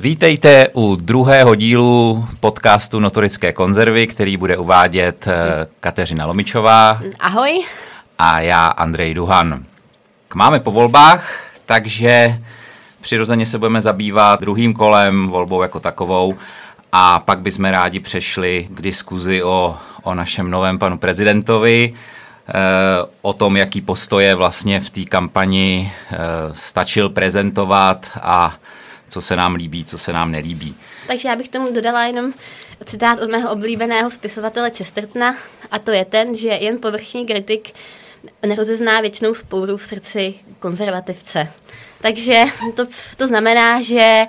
Vítejte u druhého dílu podcastu Notorické konzervy, který bude uvádět Kateřina Lomičová. Ahoj. A já, Andrej Duhan. Máme po volbách, takže přirozeně se budeme zabývat druhým kolem, volbou jako takovou, a pak bychom rádi přešli k diskuzi o našem novém panu prezidentovi, o tom, jaký postoje vlastně v té kampani stačil prezentovat a co se nám líbí, co se nám nelíbí. Takže já bych tomu dodala jenom citát od mého oblíbeného spisovatele Chestertona, a to je ten, že jen povrchní kritik nerozezná věčnou spouru v srdci konzervativce. Takže to znamená, že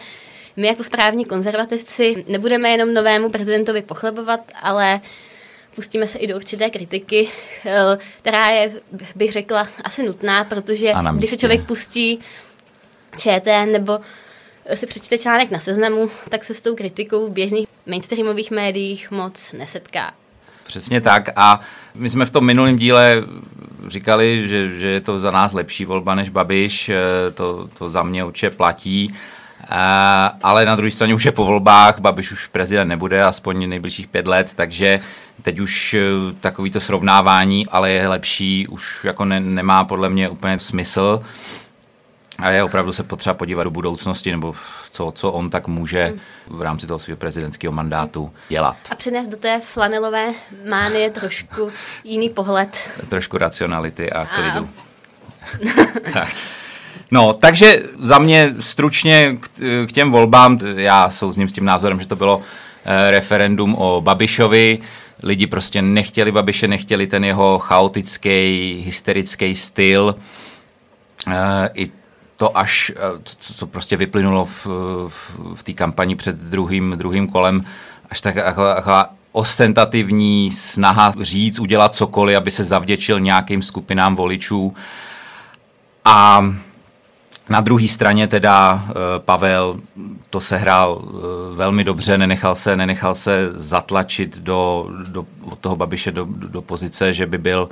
my jako správní konzervativci nebudeme jenom novému prezidentovi pochlebovat, ale pustíme se i do určité kritiky, která je, bych řekla, asi nutná, protože když se člověk pustí ČT nebo si přečte článek na Seznamu, tak se s tou kritikou v běžných mainstreamových médiích moc nesetká. Přesně tak, a my jsme v tom minulém díle říkali, že je to za nás lepší volba než Babiš, to za mě určitě platí, ale na druhé straně už je po volbách, Babiš už prezident nebude, aspoň nejbližších 5 let, takže teď už takovýto srovnávání, ale je lepší, už jako nemá podle mě úplně smysl. A je opravdu se potřeba podívat do budoucnosti, nebo co on tak může v rámci toho svého prezidentského mandátu dělat. A přinést do té flanelové mánie trošku jiný pohled. Trošku racionality a klidu. Tak. No, takže za mě stručně k těm volbám. Já souzním s tím názorem, že to bylo referendum o Babišovi. Lidi prostě nechtěli Babiše, nechtěli ten jeho chaotický, hysterický styl. I to až, co prostě vyplynulo v té kampani před druhým kolem, až tak ostentativní snaha říct, udělat cokoliv, aby se zavděčil nějakým skupinám voličů. A na druhé straně teda Pavel to sehrál velmi dobře, nenechal se zatlačit do toho Babiše do pozice, že by byl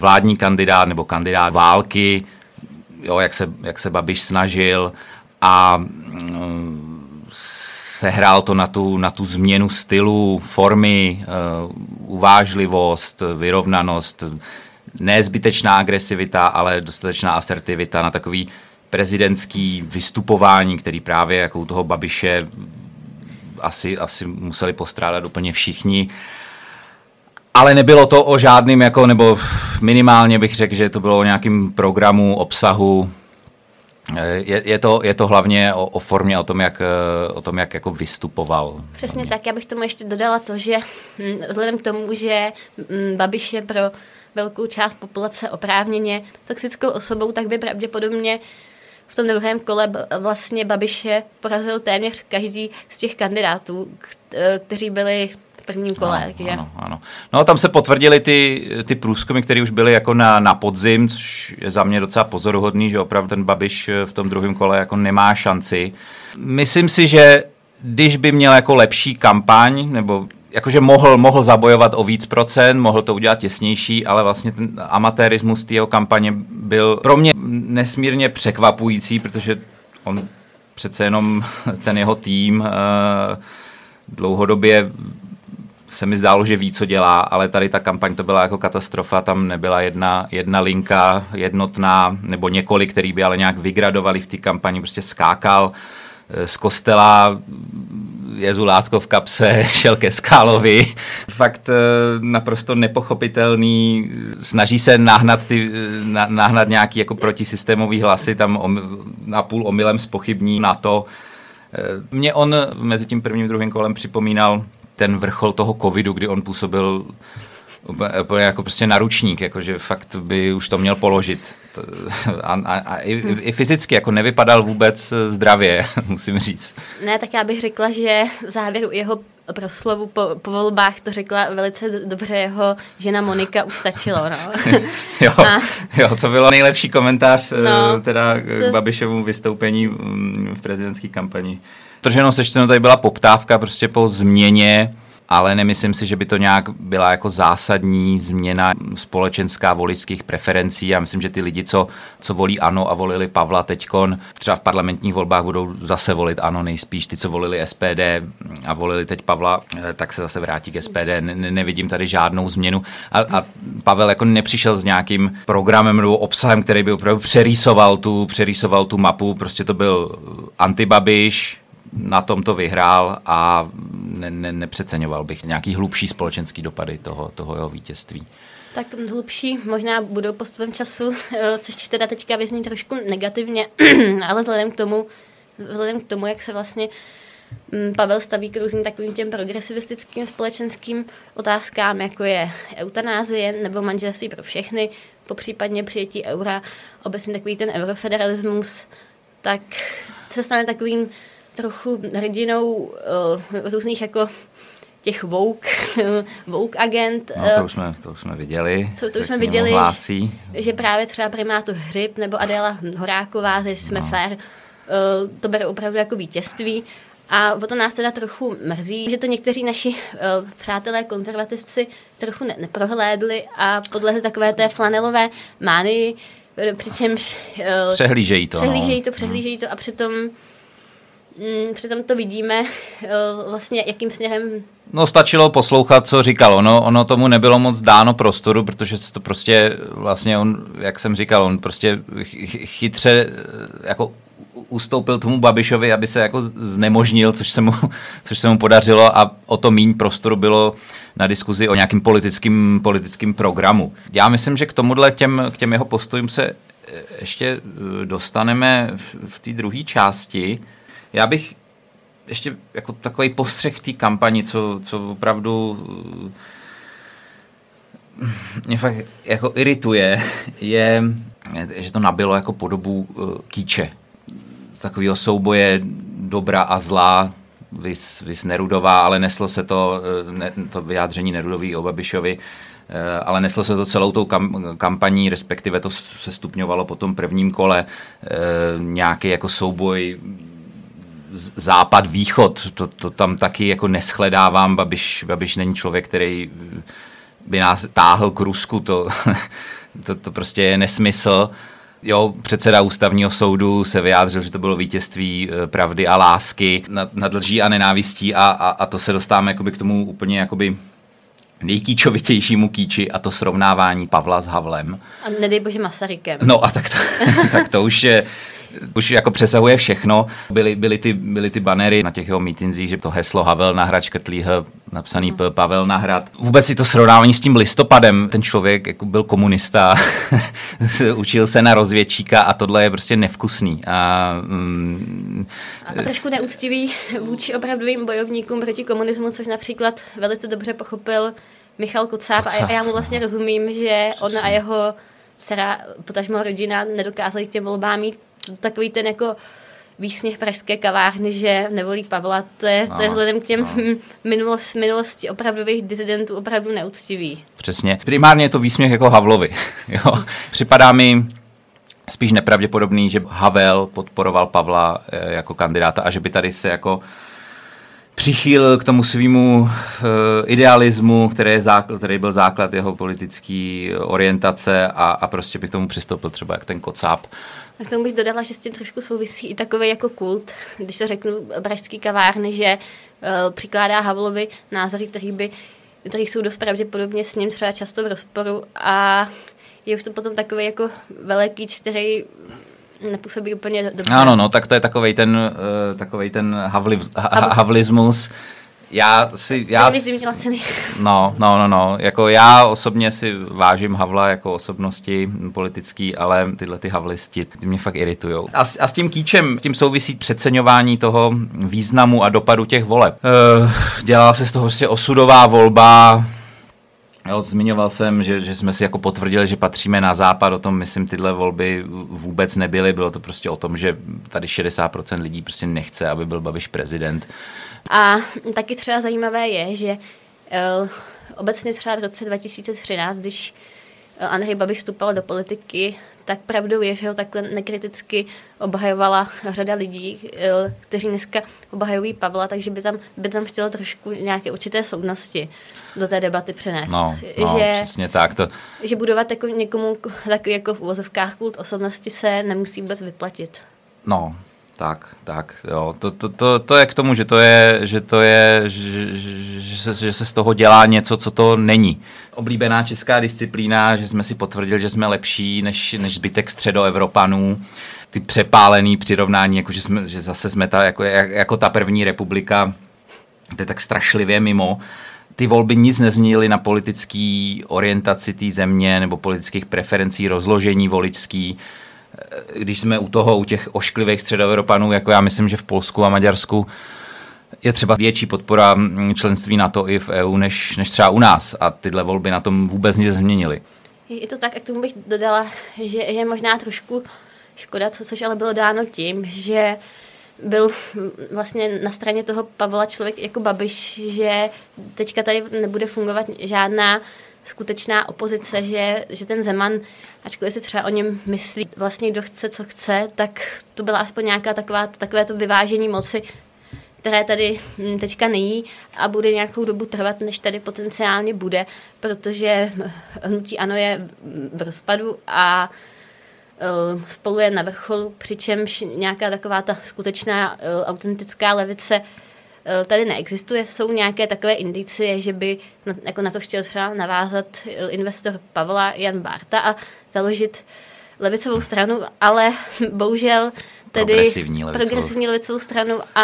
vládní kandidát nebo kandidát války. Jo, jak se Babiš snažil a sehrál to na tu změnu stylu, formy, uvážlivost, vyrovnanost, nezbytečná agresivita, ale dostatečná asertivita na takový prezidentský vystupování, který právě jako u toho Babiše asi museli postrádat úplně všichni. Ale nebylo to o žádným, jako, nebo minimálně bych řekl, že to bylo o nějakém programu, obsahu. Je to hlavně o formě, o tom, jak jako vystupoval. Přesně tak, já bych tomu ještě dodala to, že vzhledem k tomu, že Babiš je pro velkou část populace oprávněně toxickou osobou, tak by pravděpodobně v tom druhém kole vlastně Babiše porazil téměř každý z těch kandidátů, kteří byli prvním kole. Ano. No, tam se potvrdily ty průzkumy, které už byly jako na podzim, což je za mě docela pozoruhodný, že opravdu ten Babiš v tom druhém kole jako nemá šanci. Myslím si, že když by měl jako lepší kampaň, nebo jakože mohl zabojovat o víc procent, mohl to udělat těsnější, ale vlastně ten amatérismus té jeho kampaně byl pro mě nesmírně překvapující, protože on přece jenom ten jeho tým dlouhodobě se mi zdálo, že ví, co dělá, ale tady ta kampaň to byla jako katastrofa, tam nebyla jedna linka jednotná, nebo několik, který by ale nějak vygradovali v té kampani, prostě skákal z kostela, jezu látko v kapse, šel ke skálovi. Fakt naprosto nepochopitelný, snaží se nahnat nějaký jako protisystémový hlasy, tam napůl omylem zpochybní NATO. Mě on mezi tím prvním a druhým kolem připomínal ten vrchol toho covidu, kdy on působil jako prostě naručník, jakože fakt by už to měl položit. A i fyzicky jako nevypadal vůbec zdravě, musím říct. Ne, tak já bych řekla, že v závěru jeho proslovu po volbách to řekla velice dobře jeho žena Monika, už stačilo, no. Jo, to bylo nejlepší komentář k Babišovému vystoupení v prezidentské kampani. Protože no, sečteno tady byla poptávka prostě po změně ale nemyslím si, že by to nějak byla jako zásadní změna společenská voličských preferencí. Já myslím, že ty lidi, co volí ANO a volili Pavla teďkon, třeba v parlamentních volbách budou zase volit ANO nejspíš. Ty, co volili SPD a volili teď Pavla, tak se zase vrátí k SPD. Nevidím tady žádnou změnu. A Pavel jako nepřišel s nějakým programem nebo obsahem, který by opravdu přerýsoval tu mapu. Prostě to byl anti-Babiš, na tom to vyhrál a nepřeceňoval bych nějaký hlubší společenský dopady toho jeho vítězství. Tak hlubší možná budou postupem času, což teda teďka vyzní trošku negativně, ale vzhledem k tomu, jak se vlastně Pavel staví k různým takovým těm progresivistickým společenským otázkám, jako je eutanázie nebo manželství pro všechny, popřípadně přijetí eura, obecně takový ten eurofederalismus, tak se stane takovým trochu hrdinou různých jako těch woke agent. No, to už jsme viděli. Že právě třeba primátor Hřib nebo Adéla Horáková, že jsme fair, to bere opravdu jako vítězství. A o to nás teda trochu mrzí, že to někteří naši přátelé konzervativci trochu neprohlédli a podlehli takové té flanelové mánii, přičemž přehlížejí to a přitom to vidíme vlastně jakým směrem. No, stačilo poslouchat, co říkal. Ono tomu nebylo moc dáno prostoru, protože to prostě vlastně on, jak jsem říkal, on prostě chytře jako ustoupil tomu Babišovi, aby se jako znemožnil, což se mu podařilo, a o to míň prostoru bylo na diskuzi o nějakým politickým programu. Já myslím, že k tomuhle, k těm jeho postojům se ještě dostaneme v té druhé části. Já bych ještě jako takový postřeh té kampani, co opravdu mě fakt jako irituje, je, že to nabilo jako podobu kýče. Z takového souboje dobra a zla, vis Nerudová, ale neslo se to, to vyjádření Nerudový o Babišovi, ale neslo se to celou tou kampaní, respektive to se stupňovalo po tom prvním kole, nějaký jako souboj západ-východ, to tam taky jako neschledávám. Babiš není člověk, který by nás táhl k Rusku, to prostě je nesmysl. Jo, předseda ústavního soudu se vyjádřil, že to bylo vítězství pravdy a lásky nad lží a nenávistí a to se dostáváme jakoby k tomu úplně jakoby nejkýčovitějšímu kýči, a to srovnávání Pavla s Havlem. A nedej bože Masarykem. No a tak to už je... Už jako přesahuje všechno. Byly ty banery na těch jeho mítinzích, že to heslo Havel na hrad, škrtlý H, napsaný P, Pavel na hrad. Vůbec i to srovnávání s tím listopadem. Ten člověk jako byl komunista, učil se na rozvědčíka a tohle je prostě nevkusný. A trošku neúctivý vůči opravdovým bojovníkům proti komunismu, což například velice dobře pochopil Michal Kocár. A já mu vlastně rozumím, že on a jeho dcera, potažmo rodina, nedokázali k těm volbám jít. Takový ten jako výsměch pražské kavárny, že nevolí Pavla, to je vzhledem k těm minulosti opravdových disidentů opravdu neúctivý. Přesně. Primárně je to výsměch jako Havlovi. Jo. Připadá mi spíš nepravděpodobný, že Havel podporoval Pavla jako kandidáta a že by tady se jako přichýl k tomu svýmu idealismu, který byl základ jeho politické orientace, a prostě by k tomu přistoupil třeba jak ten Kocáb. A k tomu bych dodala, že s tím trošku souvisí i takový jako kult, když to řeknu, pražský kavárny, že přikládá Havlovi názory, které jsou dost pravděpodobně s ním třeba často v rozporu, a je už to potom takový jako velký čtyři, nepůsobí úplně dobře. Ano, no, tak to je takovej ten havlismus. Já osobně si vážím Havla jako osobnosti politický, ale tyhle havlisti, ty mě fakt iritujou. A s tím kýčem, s tím souvisí přeceňování toho významu a dopadu těch voleb. Dělala se z toho vlastně osudová volba. Jo, zmiňoval jsem, že jsme si jako potvrdili, že patříme na západ, o tom, myslím, tyhle volby vůbec nebyly, bylo to prostě o tom, že tady 60% lidí prostě nechce, aby byl Babiš prezident. A taky třeba zajímavé je, že obecně třeba v roce 2013, když Andrej Babiš vstupoval do politiky, tak pravdou je, že ho takhle nekriticky obhajovala řada lidí, kteří dneska obhajují Pavla, takže by tam chtělo trošku nějaké určité soudnosti do té debaty přenést. No, že, přesně tak. To... Že budovat jako někomu tak jako v uvozovkách kult osobnosti se nemusí vůbec vyplatit. No, tak, jo. To je k tomu, že se z toho dělá něco, co to není. Oblíbená česká disciplína, že jsme si potvrdili, že jsme lepší než zbytek středoevropanů. Ty přepálený přirovnání, jako že zase jsme jako ta první republika, kde tak strašlivě mimo. Ty volby nic nezměnily na politické orientaci té země nebo politických preferencí, rozložení voličský. Když jsme u těch ošklivých středoevropanů, jako já myslím, že v Polsku a Maďarsku je třeba větší podpora členství NATO i v EU než třeba u nás a tyhle volby na tom vůbec nic změnily. Je to tak, a k tomu bych dodala, že je možná trošku škoda, což ale bylo dáno tím, že byl vlastně na straně toho Pavla člověk jako Babiš, že teďka tady nebude fungovat žádná skutečná opozice, že ten Zeman, ačkoliv si třeba o něm myslí vlastně kdo chce, co chce, tak to byla aspoň nějaká takové to vyvážení moci, které tady teďka není a bude nějakou dobu trvat, než tady potenciálně bude, protože hnutí ANO je v rozpadu a Spolu je na vrcholu, přičemž nějaká taková ta skutečná autentická levice tady neexistuje. Jsou nějaké takové indicie, že by jako na to chtěl třeba navázat investor Pavla Jan Bárta a založit levicovou stranu, ale bohužel tedy progresivní levicovou stranu a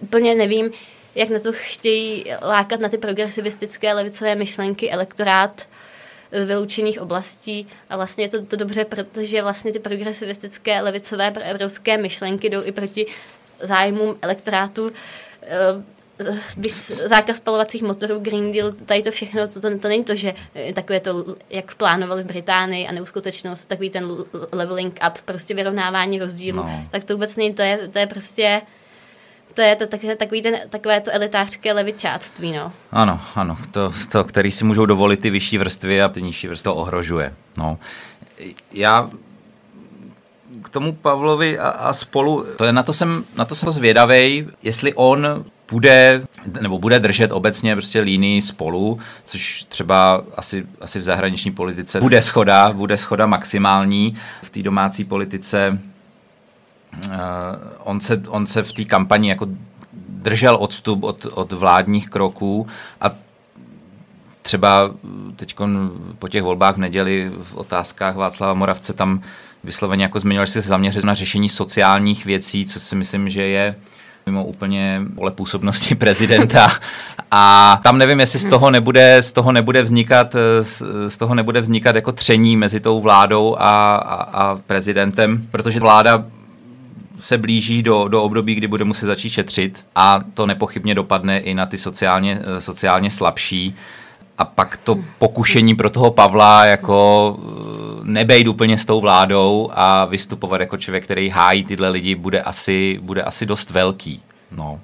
úplně nevím, jak na to chtějí lákat na ty progresivistické levicové myšlenky elektorát z vyloučených oblastí a vlastně je to dobře, protože vlastně ty progresivistické levicové proevropské myšlenky jdou i proti zájmům elektorátu, zákaz spalovacích motorů, Green Deal, tady to všechno, to není to, že takové to, jak plánovali v Británii a neuskutečnost, takový ten leveling up, prostě vyrovnávání rozdílů, tak to vůbec není, to je prostě... To je takové to elitářské levičáctví, no. Ano, to, který si můžou dovolit ty vyšší vrstvy a ty nižší vrstvy ohrožuje, no. Já k tomu Pavlovi a Spolu, na to jsem zvědavej, jestli on bude držet obecně prostě línii Spolu, což třeba asi v zahraniční politice bude schoda maximální, v té domácí politice... On se v té kampani jako držel odstup od vládních kroků a třeba teď po těch volbách v neděli v Otázkách Václava Moravce tam vysloveně jako změnil, že se zaměřit na řešení sociálních věcí, co si myslím, že je mimo úplně pole působnosti prezidenta. A tam nevím, jestli z toho nebude vznikat jako tření mezi tou vládou a prezidentem, protože vláda se blíží do období, kdy bude muset začít šetřit a to nepochybně dopadne i na ty sociálně slabší a pak to pokušení pro toho Pavla jako nebejt úplně s tou vládou a vystupovat jako člověk, který hájí tyhle lidi, bude asi dost velký. No.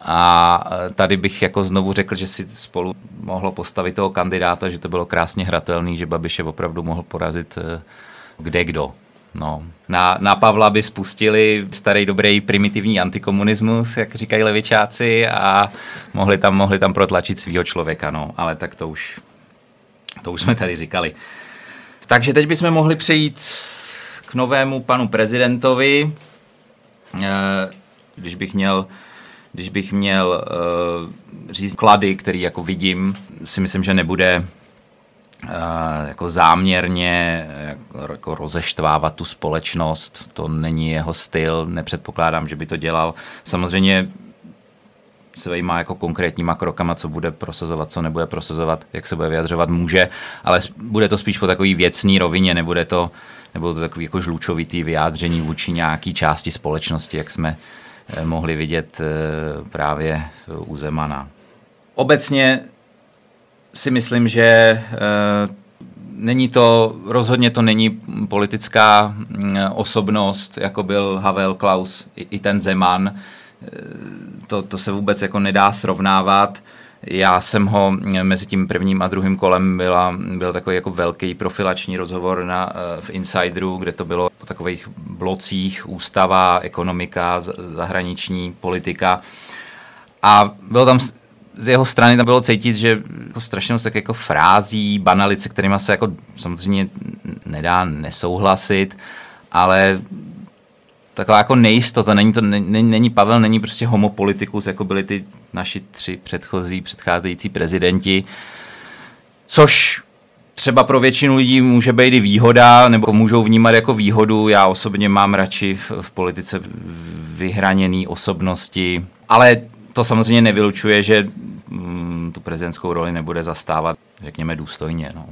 A tady bych jako znovu řekl, že si Spolu mohlo postavit toho kandidáta, že to bylo krásně hratelný, že Babiše opravdu mohl porazit kdekdo. No. Na Pavla by spustili starý dobrý primitivní antikomunismus, jak říkají levičáci, a mohli tam protlačit svýho člověka, no, ale tak to už jsme tady říkali. Takže teď bychom mohli přejít k novému panu prezidentovi. Když bych měl říct klady, který jako vidím, si myslím, že nebude jako záměrně jako rozeštvávat tu společnost, to není jeho styl, nepředpokládám, že by to dělal. Samozřejmě svýma jako konkrétníma krokama, co bude prosazovat, co nebude prosazovat, jak se bude vyjadřovat, může, ale bude to spíš po takové věcné rovině, nebude to takový jako žlučovitý vyjádření vůči nějaký části společnosti, jak jsme mohli vidět právě u Zemana. Obecně si myslím, že rozhodně to není politická osobnost, jako byl Havel, Klaus i ten Zeman. To se vůbec jako nedá srovnávat. Já jsem ho mezi tím prvním a druhým kolem byl takový jako velký profilační rozhovor v Insideru, kde to bylo po takových blocích, ústava, ekonomika, zahraniční politika. A bylo tam z jeho strany tam bylo cítit, že jako strašně moc tak jako frází, banalice, se kterýma se jako samozřejmě nedá nesouhlasit, ale taková jako nejistota, není Pavel, není prostě homopolitikus, jako byli ty naši tři předcházející prezidenti, což třeba pro většinu lidí může být i výhoda, nebo můžou vnímat jako výhodu. Já osobně mám radši v politice vyhraněný osobnosti, ale to samozřejmě nevylučuje, že tu prezidentskou roli nebude zastávat, řekněme, důstojně, no.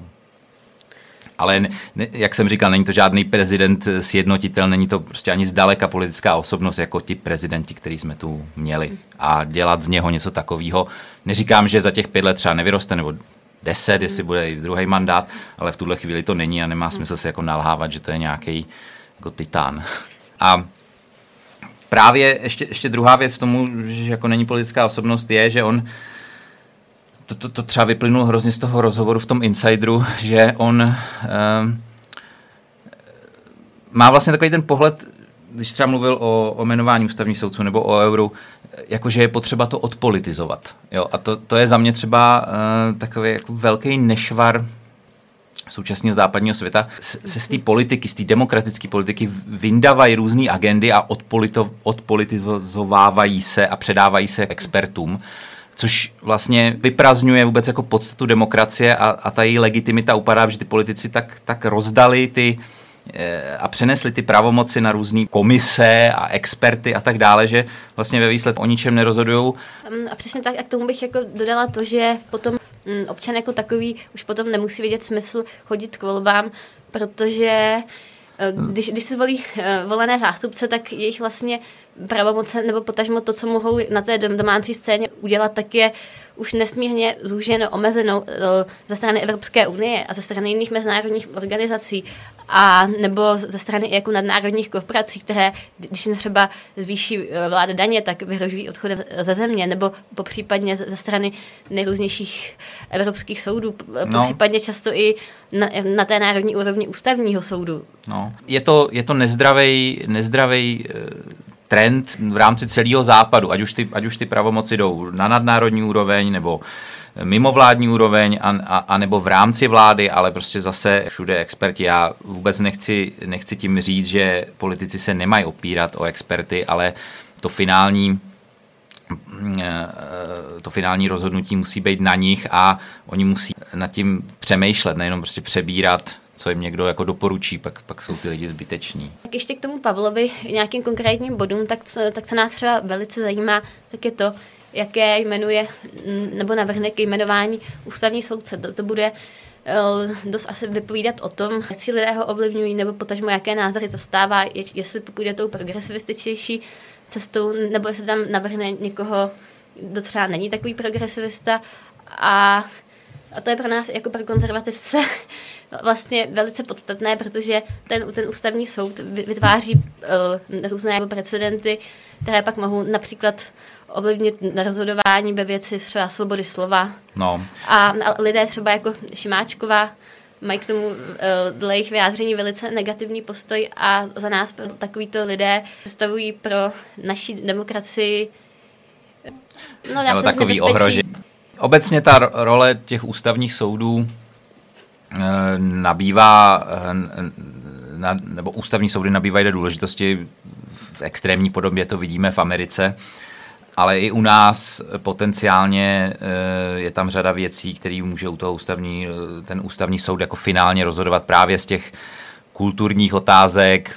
Ale jak jsem říkal, není to žádný prezident sjednotitel, není to prostě ani zdaleka politická osobnost jako ti prezidenti, který jsme tu měli. A dělat z něho něco takového, neříkám, že za těch 5 let třeba nevyroste, nebo 10, jestli bude i druhý mandát, ale v tuhle chvíli to není a nemá smysl se jako nalhávat, že to je nějaký jako titán. A právě ještě druhá věc k tomu, že jako není politická osobnost, je, že on to třeba vyplynul hrozně z toho rozhovoru v tom Insideru, že on má vlastně takový ten pohled, když třeba mluvil o jmenování ústavních soudců nebo o euru, jakože je potřeba to odpolitizovat. Jo? A to je za mě třeba takový jako velký nešvar současného západního světa. Se z té politiky, z té demokratické politiky vyndavají různé agendy a odpolitizovávají se a předávají se expertům, což vlastně vyprazňuje vůbec jako podstatu demokracie a ta její legitimita upadá, že ty politici tak rozdali a přenesli ty pravomoci na různé komise a experty a tak dále, že vlastně ve výsledku o ničem nerozhodujou. A přesně tak, a k tomu bych jako dodala to, že potom občan jako takový už potom nemusí vědět smysl chodit k volbám, protože když se volí volené zástupce, tak jejich vlastně pravomoce nebo potažmo to, co mohou na té domácí scéně udělat, tak je už nesmírně zúženo, omezenou ze strany Evropské unie a ze strany jiných mezinárodních organizací a nebo ze strany jako nadnárodních korporací, které, když třeba zvýší vláda daně, tak vyhrožují odchodem ze země, nebo popřípadně ze strany nejrůznějších evropských soudů, popřípadně často i na té národní úrovni ústavního soudu. No. Je to nezdravej trend v rámci celého západu, ať už ty pravomoci jdou na nadnárodní úroveň nebo mimovládní úroveň a nebo v rámci vlády, ale prostě zase všude experti. Já vůbec nechci tím říct, že politici se nemají opírat o experty, ale to finální rozhodnutí musí být na nich a oni musí nad tím přemýšlet, nejenom prostě přebírat, co jim někdo jako doporučí, pak jsou ty lidi zbyteční. Tak ještě k tomu Pavlovi nějakým konkrétním bodům, tak co nás třeba velice zajímá, tak je to, jaké jmenuje nebo navrhne k jmenování ústavní soudce. To bude dost asi vypovídat o tom, jestli lidé ho ovlivňují nebo potažmo jaké názory zastává, jestli půjde tou progresivističtější cestou, nebo jestli tam navrhne někoho, kdo třeba není takový progresivista. A to je pro nás jako pro konzervativce vlastně velice podstatné, protože ten ústavní soud vytváří různé precedenty, které pak mohou například ovlivnit rozhodování ve věci třeba svobody slova. No. A lidé třeba jako Šimáčková mají k tomu dle jejich vyjádření velice negativní postoj a za nás takovýto lidé představují pro naší demokracii takový ohrožení. Obecně ta role těch ústavních soudů nabývá, nebo ústavní soudy nabývají do důležitosti v extrémní podobě, to vidíme v Americe, ale i u nás potenciálně je tam řada věcí, které může ten ústavní soud jako finálně rozhodovat právě z těch kulturních otázek,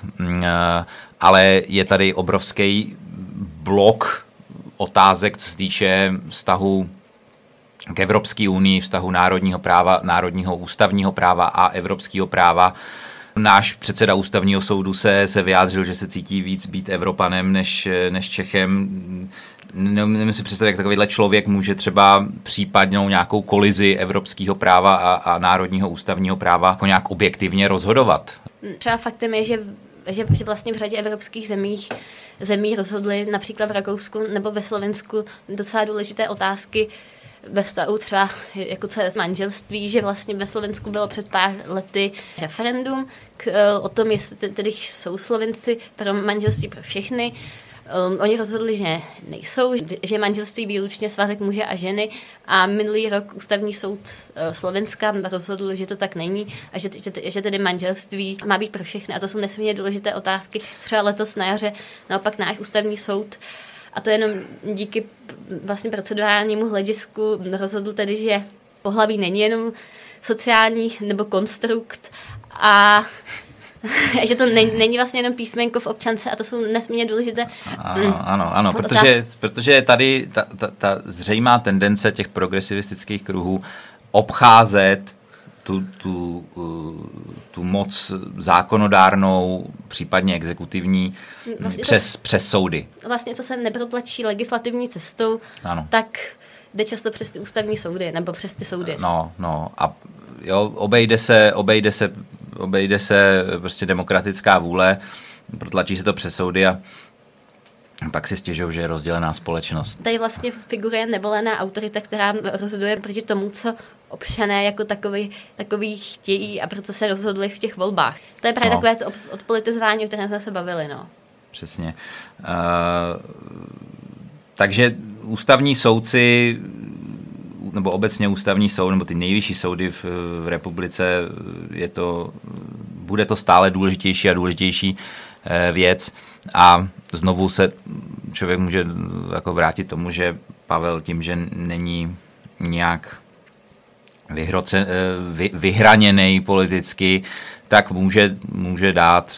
ale je tady obrovský blok otázek, co se týče vztahu k Evropské unii, vztahu národního práva, národního ústavního práva a evropského práva. Náš předseda ústavního soudu se vyjádřil, že se cítí víc být Evropanem než Čechem. Nemyslím si představit, jak takovýhle člověk může třeba případnou nějakou kolizi evropského práva a národního ústavního práva jako nějak objektivně rozhodovat. Třeba faktem je, že vlastně v řadě evropských zemí rozhodly například v Rakousku nebo ve Slovensku docela důležité otázky ve vztahu třeba jako celé manželství, že vlastně ve Slovensku bylo před pár lety referendum o tom, jestli tedy jsou Slovenci pro manželství pro všechny. Oni rozhodli, že nejsou, že manželství výlučně svazek muže a ženy a minulý rok ústavní soud Slovenska rozhodl, že to tak není a že tedy manželství má být pro všechny a to jsou nesmírně důležité otázky. Třeba letos na jaře naopak náš ústavní soud a to jenom díky vlastně procedurálnímu hledisku rozhodl tedy, že pohlaví není jenom sociální nebo konstrukt a že to není vlastně jenom písmenko v občance a to jsou nesmírně důležité. Ano, protože tady ta zřejmá tendence těch progresivistických kruhů obcházet tu moc zákonodárnou, případně exekutivní, vlastně přes soudy. Vlastně, co se neprotlačí legislativní cestou, ano. Tak jde často přes ty ústavní soudy, nebo přes ty soudy. No a jo, obejde se prostě demokratická vůle, protlačí se to přes soudy a pak si stěžují, že je rozdělená společnost. Tady vlastně figuruje nevolená autorita, která rozhoduje proti tomu, co občané jako takový chtějí a proto se rozhodli v těch volbách. To je právě takové odpolitizování, o kterém jsme se bavili. No. Přesně. Takže ústavní soudci nebo obecně ústavní soud, nebo ty nejvyšší soudy v republice, bude to stále důležitější a důležitější věc. A znovu se člověk může jako vrátit tomu, že Pavel tím, že není nějak vyhraněný politicky, tak může dát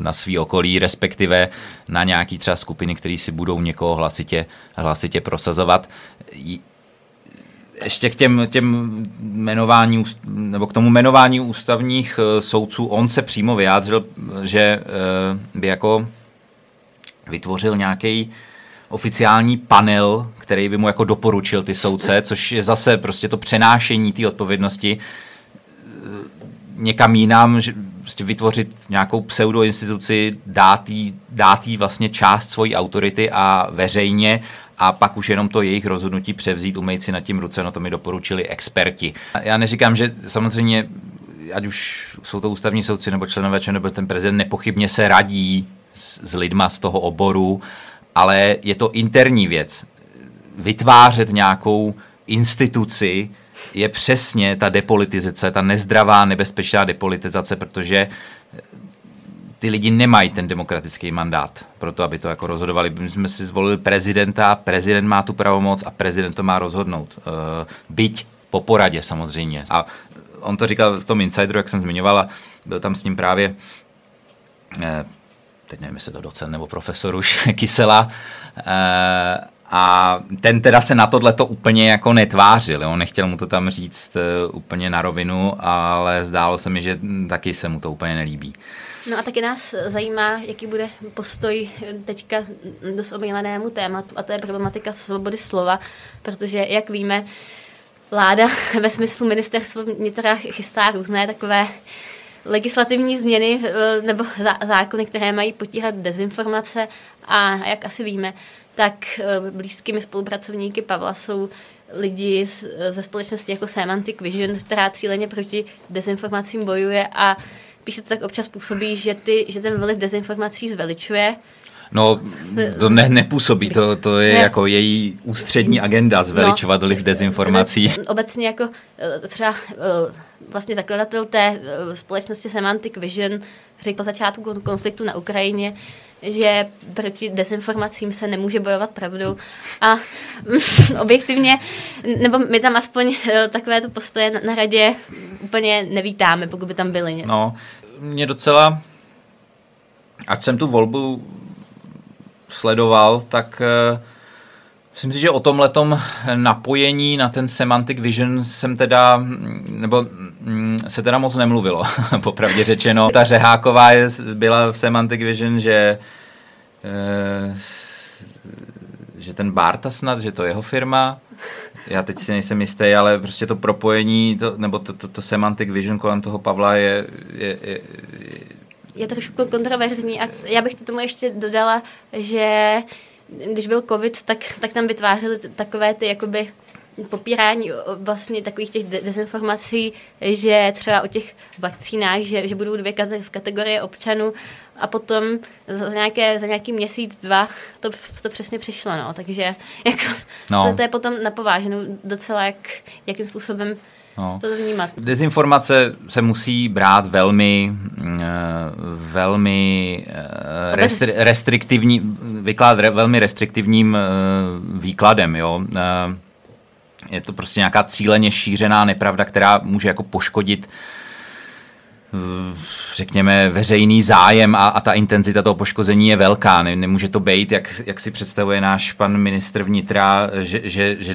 na svý okolí, respektive na nějaký třeba skupiny, které si budou někoho hlasitě prosazovat. Ještě k těm jmenování, nebo k tomu jmenování ústavních soudců, on se přímo vyjádřil, že by jako vytvořil nějaký oficiální panel, který by mu jako doporučil ty soudce, což je zase prostě to přenášení té odpovědnosti někam jinam, že prostě vytvořit nějakou pseudoinstituci, dát jí vlastně část svojí autority a veřejně a pak už jenom to jejich rozhodnutí převzít, umýt si nad tím ruce, no to mi doporučili experti. Já neříkám, že samozřejmě, ať už jsou to ústavní soudci nebo členové nebo ten prezident nepochybně se radí s lidma z toho oboru, ale je to interní věc. Vytvářet nějakou instituci je přesně ta depolitizace, ta nezdravá, nebezpečná depolitizace, protože ty lidi nemají ten demokratický mandát pro to, aby to jako rozhodovali. My jsme si zvolili prezidenta, prezident má tu pravomoc a prezident to má rozhodnout. Byť po poradě samozřejmě. A on to říkal v tom Insideru, jak jsem zmiňoval, a byl tam s ním právě teď nevím, jestli to docent nebo profesor už, Kysela. A ten teda se na tohleto úplně jako netvářil. On nechtěl mu to tam říct úplně na rovinu, ale zdálo se mi, že taky se mu to úplně nelíbí. No a taky nás zajímá, jaký bude postoj teďka dost omílenému tématu, a to je problematika svobody slova, protože, jak víme, vláda ve smyslu ministerstva vnitra chystá různé takové legislativní změny nebo zákony, které mají potírat dezinformace a jak asi víme, tak blízkými spolupracovníky Pavla jsou lidi ze společnosti jako Semantic Vision, která cíleně proti dezinformacím bojuje a píše to tak občas působí, že ten vliv dezinformací zveličuje. No, to nepůsobí, to je jako její ústřední agenda zveličovat vliv dezinformací. Obecně jako třeba vlastně zakladatel té společnosti Semantic Vision řekl po začátku konfliktu na Ukrajině, že proti dezinformacím se nemůže bojovat pravdou a objektivně, nebo my tam aspoň takovéto postoje na radě úplně nevítáme, pokud by tam byly. No, mě docela, ať jsem tu volbu sledoval, tak myslím si, že o tomhletom napojení na ten Semantic Vision se teda moc nemluvilo, popravdě řečeno. Ta Řeháková byla v Semantic Vision, že ten Bárta snad, že to jeho firma. Já teď si nejsem jistý, ale prostě to propojení, to Semantic Vision kolem toho Pavla je trošku kontroverzní a já bych tomu ještě dodala, že když byl covid, tak tam vytvářely takové ty jakoby popírání vlastně takových těch dezinformací, že třeba o těch vakcínách, že budou dvě kategorie občanů a potom za nějaký měsíc, dva to přesně přišlo, no. Takže jako, no. To je potom napováženou docela, jakým způsobem to vnímat. Dezinformace se musí brát velmi restriktivním výkladem, jo. Je to prostě nějaká cíleně šířená nepravda, která může jako poškodit, řekněme, veřejný zájem a ta intenzita toho poškození je velká. Nemůže to být, jak si představuje náš pan ministr vnitra, že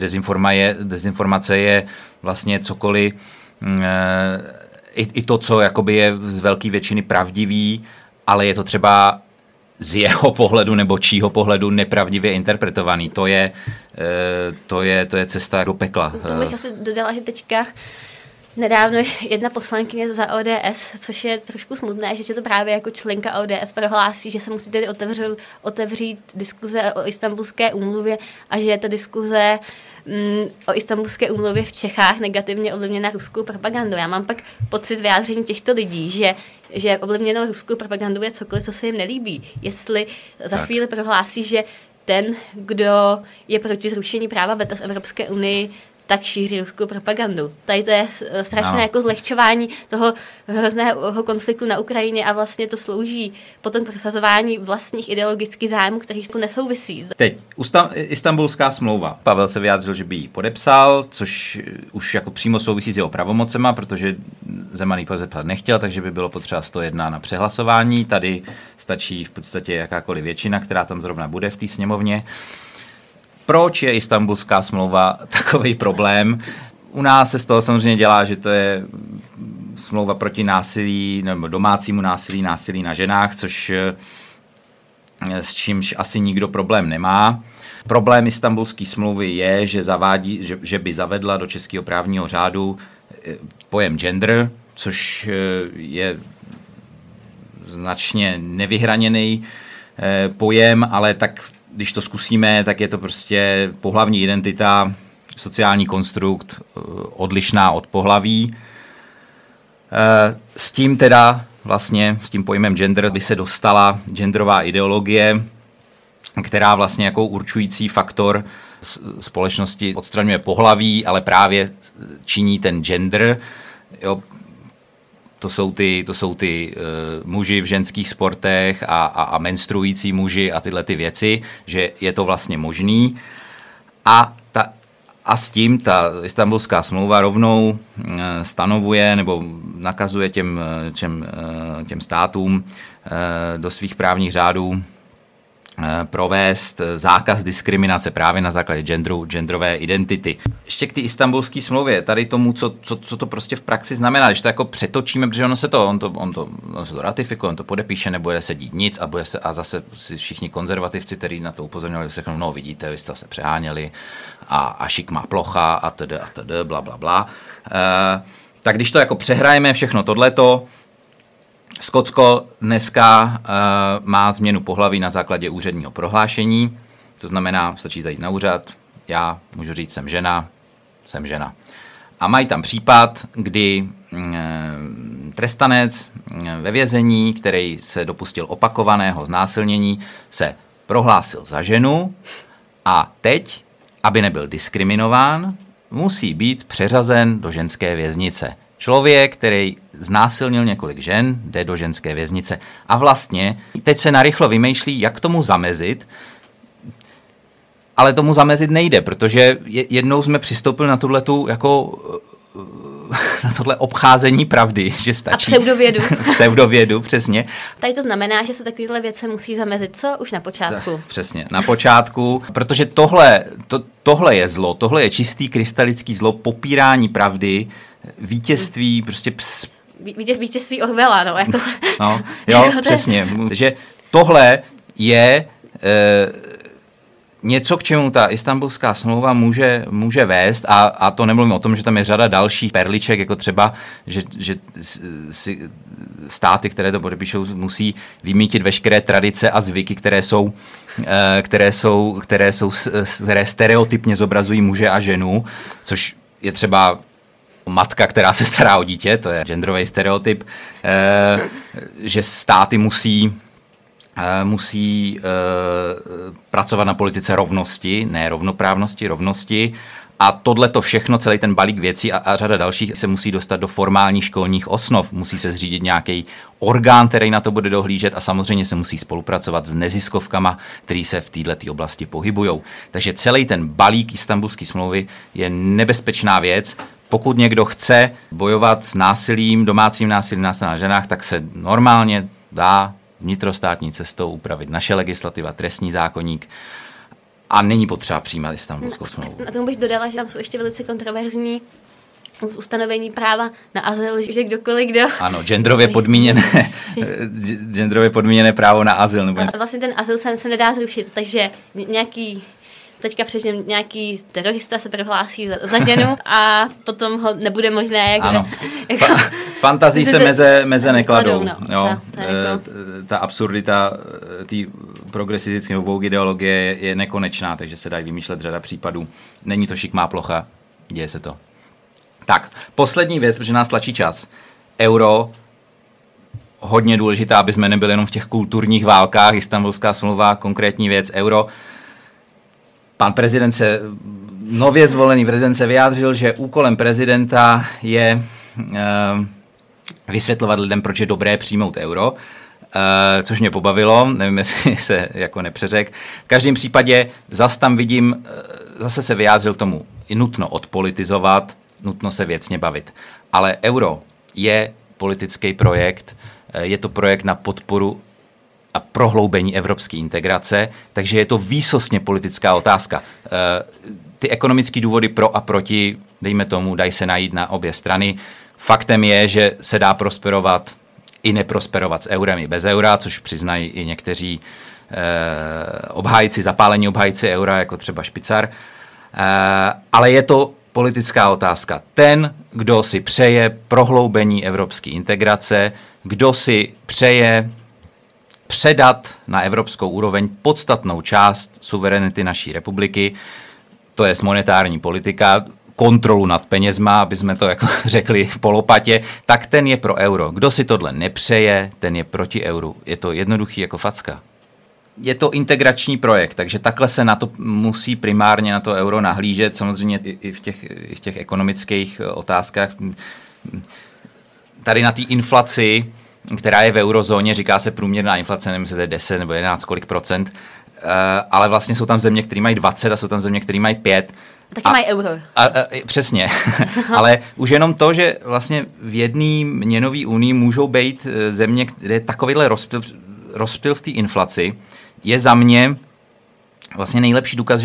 dezinformace je vlastně cokoliv, i to, co jakoby je z velké většiny pravdivý, ale je to třeba z jeho pohledu nebo čího pohledu nepravdivě interpretovaný. To je cesta do pekla. To bych asi dodala, že teďka nedávno jedna poslankyně za ODS, což je trošku smutné, že to právě jako členka ODS prohlásí, že se musí tedy otevřít diskuze o Istanbulské úmluvě a že je to diskuze o Istanbulské úmluvě v Čechách negativně ovlivněna ruskou propagandou. Já mám pak pocit vyjádření těchto lidí, že je ovlivněno ruskou propagandou je cokoliv, co se jim nelíbí. Jestli za chvíli prohlásí, že ten, kdo je proti zrušení práva veta v Evropské unii, tak šíří ruskou propagandu. Tady to je strašné jako zlehčování toho hrozného konfliktu na Ukrajině a vlastně to slouží potom prosazování vlastních ideologických zájmů, kterých s tím nesouvisí. Teď, Istanbulská smlouva. Pavel se vyjádřil, že by ji podepsal, což už jako přímo souvisí s jeho pravomocema, protože Zeman ji podepsat nechtěl, takže by bylo potřeba 101 na přehlasování. Tady stačí v podstatě jakákoliv většina, která tam zrovna bude v té sněmovně. Proč je Istanbulská smlouva takový problém? U nás se z toho samozřejmě dělá, že to je smlouva proti násilí, nebo domácímu násilí, násilí na ženách, což s čímž asi nikdo problém nemá. Problém Istanbulské smlouvy je, že zavádí, že by zavedla do českého právního řádu pojem gender, což je značně nevyhraněný pojem, ale tak když to zkusíme, tak je to prostě pohlavní identita, sociální konstrukt, odlišná od pohlaví. S tím teda vlastně, s tím pojmem gender by se dostala genderová ideologie, která vlastně jako určující faktor společnosti odstraňuje pohlaví, ale právě činí ten gender. Jo, to jsou ty muži v ženských sportech a menstruující muži a tyhle ty věci, že je to vlastně možný. A s tím ta Istanbulská smlouva rovnou stanovuje nebo nakazuje těm státům do svých právních řádů provést zákaz diskriminace právě na základě genderové identity. Ještě k té Istanbulské smlouvě, tady tomu, co to prostě v praxi znamená, když to jako přetočíme, protože on se to ratifikuje, on to podepíše, nebude se dít nic a zase si všichni konzervativci, kteří na to upozorňovali, se řeknou, no vidíte, vy jste se přeháněli a šikmá plocha a td, bla, bla, bla. Tak když to jako přehrajeme všechno tohleto, Skotsko dneska má změnu pohlaví na základě úředního prohlášení, to znamená, stačí zajít na úřad, já můžu říct, jsem žena. A mají tam případ, kdy trestanec ve vězení, který se dopustil opakovaného znásilnění, se prohlásil za ženu a teď, aby nebyl diskriminován, musí být přeřazen do ženské věznice. Člověk, který znásilnil několik žen, jde do ženské věznice. A vlastně teď se narychlo vymýšlí, jak tomu zamezit, ale tomu zamezit nejde, protože jednou jsme přistoupili na tohle obcházení pravdy, že stačí. A pseudovědu. Pseudovědu, přesně. Tady to znamená, že se takovéhle věce musí zamezit, co? Už na počátku. Přesně, na počátku, protože tohle je zlo, tohle je čistý krystalický zlo, popírání pravdy, vítězství, prostě vítězství Orwella, no. Jako no jo, přesně. Že tohle je něco, k čemu ta Istanbulská smlouva může vést, a to nemluvím o tom, že tam je řada dalších perliček, jako třeba, že státy, které to podepíšou, musí vymítit veškeré tradice a zvyky, které stereotypně zobrazují muže a ženu, což je třeba matka, která se stará o dítě, to je genderový stereotyp, že státy musí pracovat na politice rovnosti, ne rovnoprávnosti, rovnosti. A tohle to všechno, celý ten balík věcí a řada dalších se musí dostat do formálních školních osnov. Musí se zřídit nějaký orgán, který na to bude dohlížet, a samozřejmě se musí spolupracovat s neziskovkama, který se v této oblasti pohybujou. Takže celý ten balík Istanbulské smlouvy je nebezpečná věc. Pokud někdo chce bojovat s násilím, domácím násilím, násilím na ženách, tak se normálně dá vnitrostátní cestou upravit naše legislativa, trestní zákoník, a není potřeba přijímat Istanbulskou smlouvu. A tomu bych dodala, že tam jsou ještě velice kontroverzní ustanovení práva na azyl, že kdokoliv kdo... Ano, genderově podmíněné právo na azyl. Nebo... A vlastně ten azyl se nedá zrušit, takže nějaký terorista se prohlásí za ženu a potom ho nebude možné... Fantazii se meze nekladou. Ta absurdita té progresivistické novou ideologie je nekonečná, takže se dají vymýšlet řada případů. Není to šikmá plocha, děje se to. Tak, poslední věc, protože nás tlačí čas. Euro, hodně důležitá, aby jsme nebyli jenom v těch kulturních válkách. Istanbulská smlouva, konkrétní věc, euro. Pan prezident se, nově zvolený prezident se vyjádřil, že úkolem prezidenta je vysvětlovat lidem, proč je dobré přijmout euro, což mě pobavilo, nevím, jestli se jako nepřeřek. V každém případě zase tam vidím, zase se vyjádřil k tomu, nutno odpolitizovat, nutno se věcně bavit. Ale euro je politický projekt, je to projekt na podporu a prohloubení evropské integrace, takže je to výsostně politická otázka. Ty ekonomické důvody pro a proti, dejme tomu, dají se najít na obě strany. Faktem je, že se dá prosperovat i neprosperovat s eurem i bez eura, což přiznají i někteří obhájci, zapálení obhájci eura, jako třeba Špicar. Ale je to politická otázka. Ten, kdo si přeje prohloubení evropské integrace, kdo si přeje předat na evropskou úroveň podstatnou část suverenity naší republiky, to je monetární politika, kontrolu nad penězma, aby jsme to jako řekli v polopatě, tak ten je pro euro. Kdo si tohle nepřeje, ten je proti euru. Je to jednoduchý jako facka. Je to integrační projekt, takže takhle se na to musí primárně na to euro nahlížet, samozřejmě i v těch ekonomických otázkách. Tady na té inflaci, která je v eurozóně, říká se průměrná inflace, nevím, jestli to je 10 nebo 11, kolik procent, ale vlastně jsou tam země, které mají 20 a jsou tam země, které mají 5. Taky mají euro. Přesně. Ale už jenom to, že vlastně v jedné měnové unii můžou být země, kde je takovýhle rozptyl v té inflaci, je za mě vlastně nejlepší důkaz,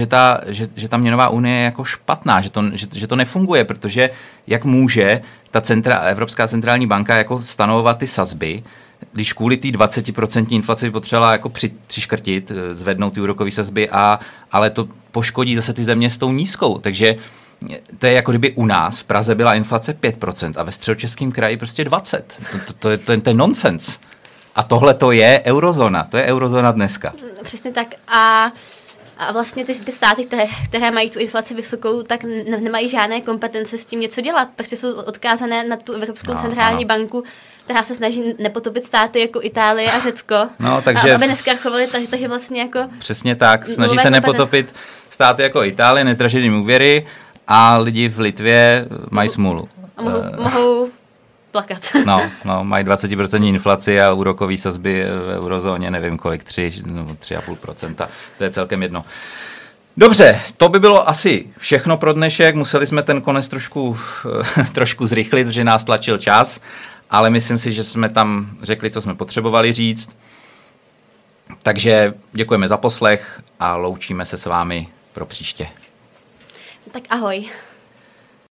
že ta měnová unie je jako špatná, že to nefunguje, protože jak může ta Evropská centrální banka jako stanovovat ty sazby, když kvůli té 20% inflaci potřeba jako přiškrtit, zvednout ty úrokové sazby, ale to poškodí zase ty země s tou nízkou. Takže to je jako kdyby u nás v Praze byla inflace 5% a ve Středočeském kraji prostě 20%. To je nonsens. A tohle to je eurozóna. To je eurozóna dneska. Přesně tak. A vlastně ty státy, které mají tu inflaci vysokou, tak nemají žádné kompetence s tím něco dělat. Protože jsou odkázané na tu Evropskou centrální banku, která se snaží nepotopit státy jako Itálie a Řecko, takže aby neskrachovali, takže vlastně jako... Přesně tak, snaží se nepotopit státy jako Itálie, nezdražit jim úvěry, a lidi v Litvě mají smůlu. A mohou plakat. Mají 20% inflaci a úrokový sazby v eurozóně, nevím kolik, 3,5%. To je celkem jedno. Dobře, to by bylo asi všechno pro dnešek. Museli jsme ten konec trošku zrychlit, protože nás tlačil čas, ale myslím si, že jsme tam řekli, co jsme potřebovali říct. Takže děkujeme za poslech a loučíme se s vámi pro příště. Tak ahoj.